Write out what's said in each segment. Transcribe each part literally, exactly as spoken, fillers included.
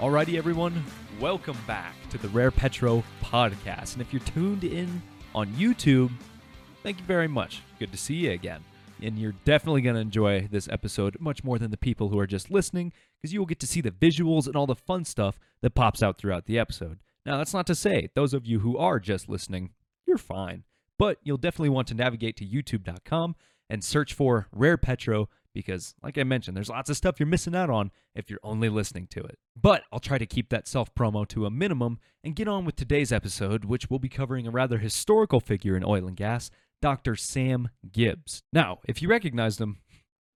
Alrighty, everyone, welcome back to the Rare Petro podcast. And if you're tuned in on YouTube, thank you very much. Good to see you again. And you're definitely going to enjoy this episode much more than the people who are just listening, because you will get to see the visuals and all the fun stuff that pops out throughout the episode. Now, that's not to say those of you who are just listening, you're fine, but you'll definitely want to navigate to youtube dot com and search for Rare Petro, because like I mentioned, there's lots of stuff you're missing out on if you're only listening to it. But I'll try to keep that self-promo to a minimum and get on with today's episode, which will be covering a rather historical figure in oil and gas, Doctor Sam Gibbs. Now, if you recognized him,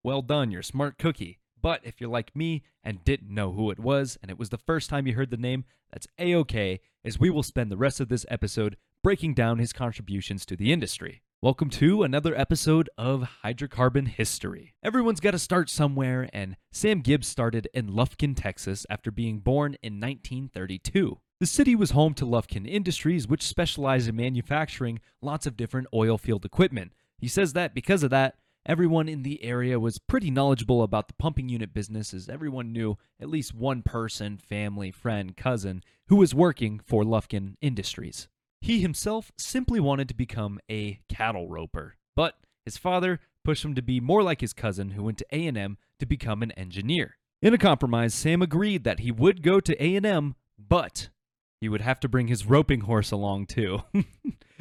well done, you're a smart cookie. But if you're like me and didn't know who it was, and it was the first time you heard the name, that's A-okay, as we will spend the rest of this episode breaking down his contributions to the industry. Welcome to another episode of Hydrocarbon History. Everyone's got to start somewhere, and Sam Gibbs started in Lufkin, Texas after being born in nineteen thirty-two. The city was home to Lufkin Industries, which specialized in manufacturing lots of different oil field equipment. He says that because of that, everyone in the area was pretty knowledgeable about the pumping unit business, as everyone knew at least one person, family, friend, cousin, who was working for Lufkin Industries. He himself simply wanted to become a cattle roper, but his father pushed him to be more like his cousin who went to A and M to become an engineer. In a compromise, Sam agreed that he would go to A and M, but he would have to bring his roping horse along too.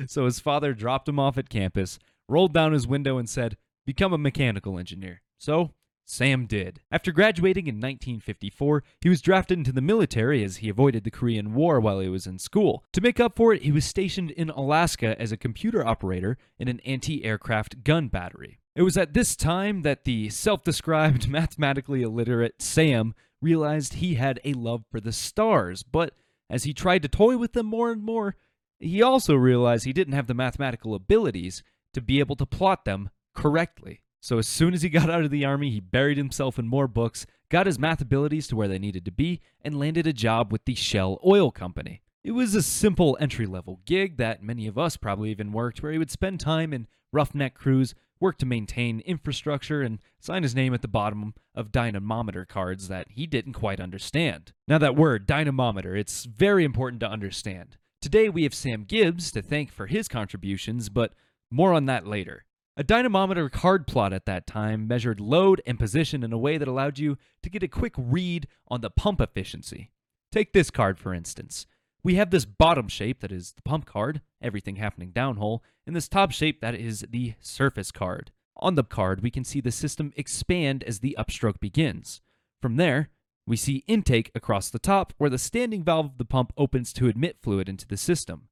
So his father dropped him off at campus, rolled down his window and said, "Become a mechanical engineer." So Sam did. After graduating in nineteen fifty-four, he was drafted into the military as he avoided the Korean War while he was in school. To make up for it, he was stationed in Alaska as a computer operator in an anti-aircraft gun battery. It was at this time that the self-described mathematically illiterate Sam realized he had a love for the stars, but as he tried to toy with them more and more, he also realized he didn't have the mathematical abilities to be able to plot them correctly. So as soon as he got out of the army, he buried himself in more books, got his math abilities to where they needed to be, and landed a job with the Shell Oil Company. It was a simple entry-level gig that many of us probably even worked, where he would spend time in roughneck crews, work to maintain infrastructure, and sign his name at the bottom of dynamometer cards that he didn't quite understand. Now that word, dynamometer, it's very important to understand. Today we have Sam Gibbs to thank for his contributions, but more on that later. A dynamometer card plot at that time measured load and position in a way that allowed you to get a quick read on the pump efficiency. Take this card, for instance. We have this bottom shape that is the pump card, everything happening downhole, and this top shape that is the surface card. On the card, we can see the system expand as the upstroke begins. From there, we see intake across the top where the standing valve of the pump opens to admit fluid into the system.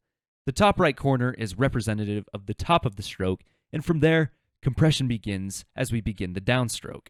The top right corner is representative of the top of the stroke, and from there, compression begins as we begin the downstroke.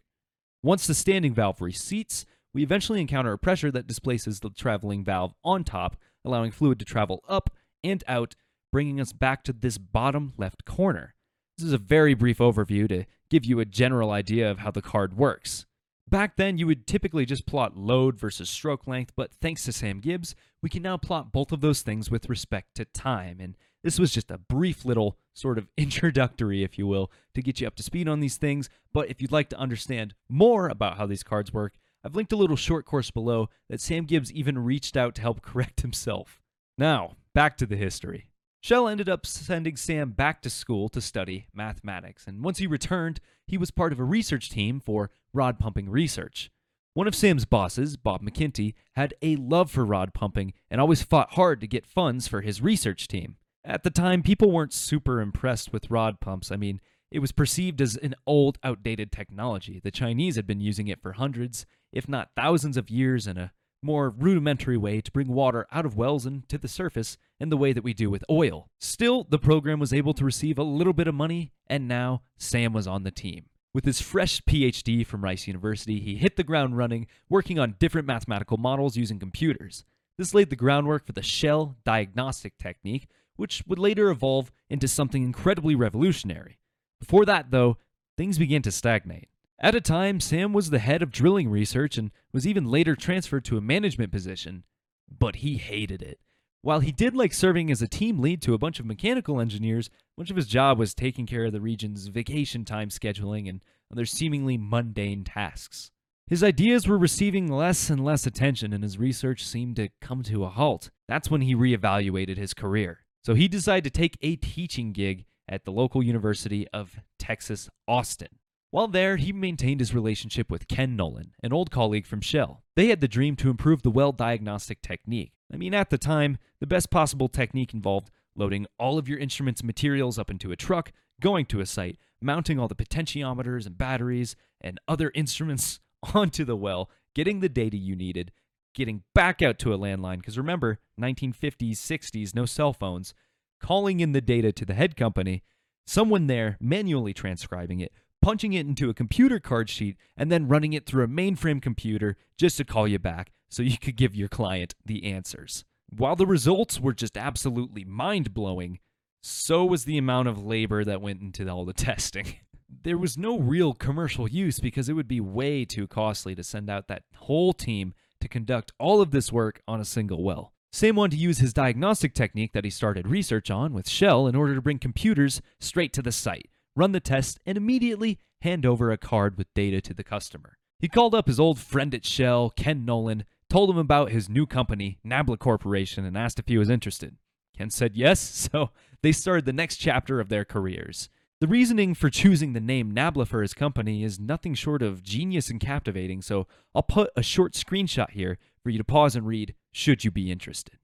Once the standing valve reseats, we eventually encounter a pressure that displaces the traveling valve on top, allowing fluid to travel up and out, bringing us back to this bottom left corner. This is a very brief overview to give you a general idea of how the card works. Back then, you would typically just plot load versus stroke length, but thanks to Sam Gibbs, we can now plot both of those things with respect to time. And this was just a brief little sort of introductory, if you will, to get you up to speed on these things. But if you'd like to understand more about how these cards work, I've linked a little short course below that Sam Gibbs even reached out to help correct himself. Now, back to the history. Shell ended up sending Sam back to school to study mathematics, and once he returned, he was part of a research team for rod pumping research. One of Sam's bosses, Bob McKinty, had a love for rod pumping and always fought hard to get funds for his research team. At the time, people weren't super impressed with rod pumps. I mean, it was perceived as an old, outdated technology. The Chinese had been using it for hundreds, if not thousands of years, in a more rudimentary way to bring water out of wells and to the surface in the way that we do with oil. Still, the program was able to receive a little bit of money, and now Sam was on the team. With his fresh P H D from Rice University, he hit the ground running, working on different mathematical models using computers. This laid the groundwork for the Shell diagnostic technique, which would later evolve into something incredibly revolutionary. Before that, though, things began to stagnate. At a time, Sam was the head of drilling research and was even later transferred to a management position, but he hated it. While he did like serving as a team lead to a bunch of mechanical engineers, much of his job was taking care of the region's vacation time scheduling and other seemingly mundane tasks. His ideas were receiving less and less attention, and his research seemed to come to a halt. That's when he reevaluated his career. So he decided to take a teaching gig at the local University of Texas, Austin. While there, he maintained his relationship with Ken Nolan, an old colleague from Shell. They had the dream to improve the well diagnostic technique. I mean, at the time, the best possible technique involved loading all of your instruments and materials up into a truck, going to a site, mounting all the potentiometers and batteries and other instruments onto the well, getting the data you needed, getting back out to a landline, because remember, nineteen fifties, sixties, no cell phones, calling in the data to the head company, someone there manually transcribing it, punching it into a computer card sheet, and then running it through a mainframe computer just to call you back so you could give your client the answers. While the results were just absolutely mind-blowing, so was the amount of labor that went into all the testing. There was no real commercial use because it would be way too costly to send out that whole team to conduct all of this work on a single well. Sam wanted to use his diagnostic technique that he started research on with Shell in order to bring computers straight to the site, run the test, and immediately hand over a card with data to the customer. He called up his old friend at Shell, Ken Nolan, told him about his new company, Nabla Corporation, and asked if he was interested. Ken said yes, so they started the next chapter of their careers. The reasoning for choosing the name Nabla for his company is nothing short of genius and captivating, so I'll put a short screenshot here for you to pause and read, should you be interested.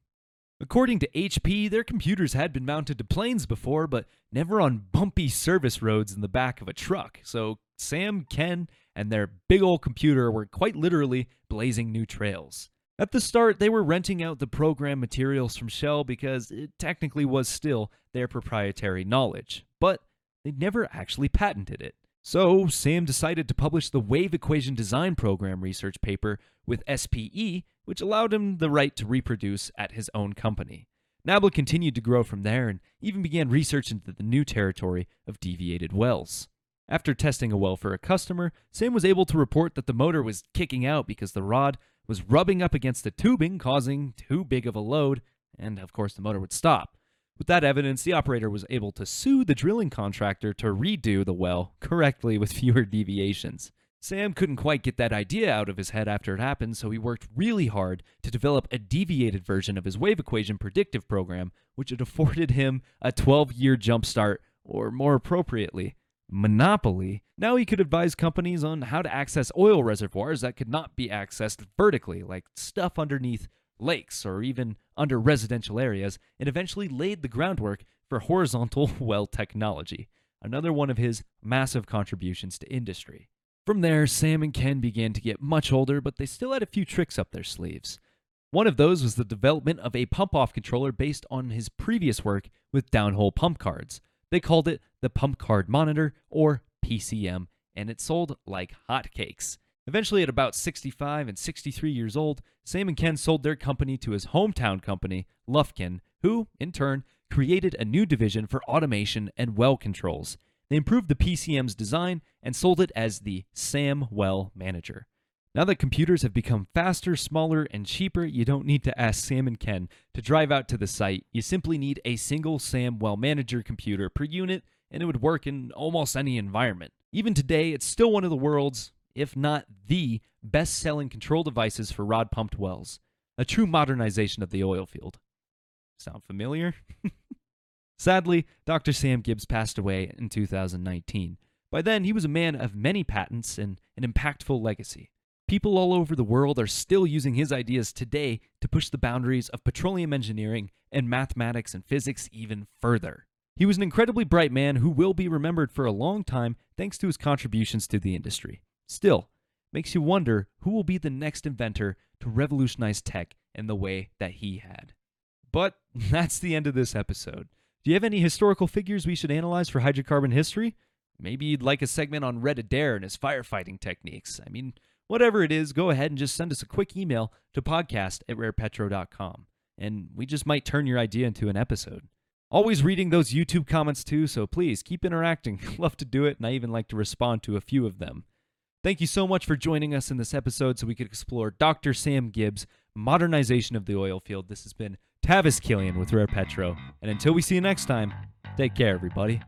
According to H P, their computers had been mounted to planes before, but never on bumpy service roads in the back of a truck, so Sam, Ken, and their big old computer were quite literally blazing new trails. At the start, they were renting out the program materials from Shell because it technically was still their proprietary knowledge, but they never actually patented it. So Sam decided to publish the Wave Equation Design Program research paper with S P E, which allowed him the right to reproduce at his own company. Nabla continued to grow from there and even began research into the new territory of deviated wells. After testing a well for a customer, Sam was able to report that the motor was kicking out because the rod was rubbing up against the tubing, causing too big of a load, and of course the motor would stop. With that evidence, the operator was able to sue the drilling contractor to redo the well correctly with fewer deviations. Sam couldn't quite get that idea out of his head after it happened, so he worked really hard to develop a deviated version of his wave equation predictive program, which had afforded him a twelve-year jumpstart, or more appropriately, monopoly. Now he could advise companies on how to access oil reservoirs that could not be accessed vertically, like stuff underneath lakes or even under residential areas, and eventually laid the groundwork for horizontal well technology, another one of his massive contributions to industry. From there, Sam and Ken began to get much older, but they still had a few tricks up their sleeves. One of those was the development of a pump-off controller based on his previous work with downhole pump cards. They called it the Pump Card Monitor, or P C M, and it sold like hotcakes. Eventually, at about sixty-five and sixty-three years old, Sam and Ken sold their company to his hometown company, Lufkin, who, in turn, created a new division for automation and well controls. They improved the P C M's design and sold it as the Sam Well Manager. Now that computers have become faster, smaller, and cheaper, you don't need to ask Sam and Ken to drive out to the site. You simply need a single Sam Well Manager computer per unit, and it would work in almost any environment. Even today, it's still one of the world's, if not the best-selling control devices for rod-pumped wells, a true modernization of the oil field. Sound familiar? Sadly, Doctor Sam Gibbs passed away in two thousand nineteen. By then, he was a man of many patents and an impactful legacy. People all over the world are still using his ideas today to push the boundaries of petroleum engineering and mathematics and physics even further. He was an incredibly bright man who will be remembered for a long time thanks to his contributions to the industry. Still, makes you wonder who will be the next inventor to revolutionize tech in the way that he had. But that's the end of this episode. Do you have any historical figures we should analyze for hydrocarbon history? Maybe you'd like a segment on Red Adair and his firefighting techniques. I mean, whatever it is, go ahead and just send us a quick email to podcast at rare petro dot com, and we just might turn your idea into an episode. Always reading those YouTube comments too, so please keep interacting. Love to do it, and I even like to respond to a few of them. Thank you so much for joining us in this episode so we could explore Doctor Sam Gibbs' modernization of the oil field. This has been Tavis Killian with Rare Petro, and until we see you next time, take care, everybody.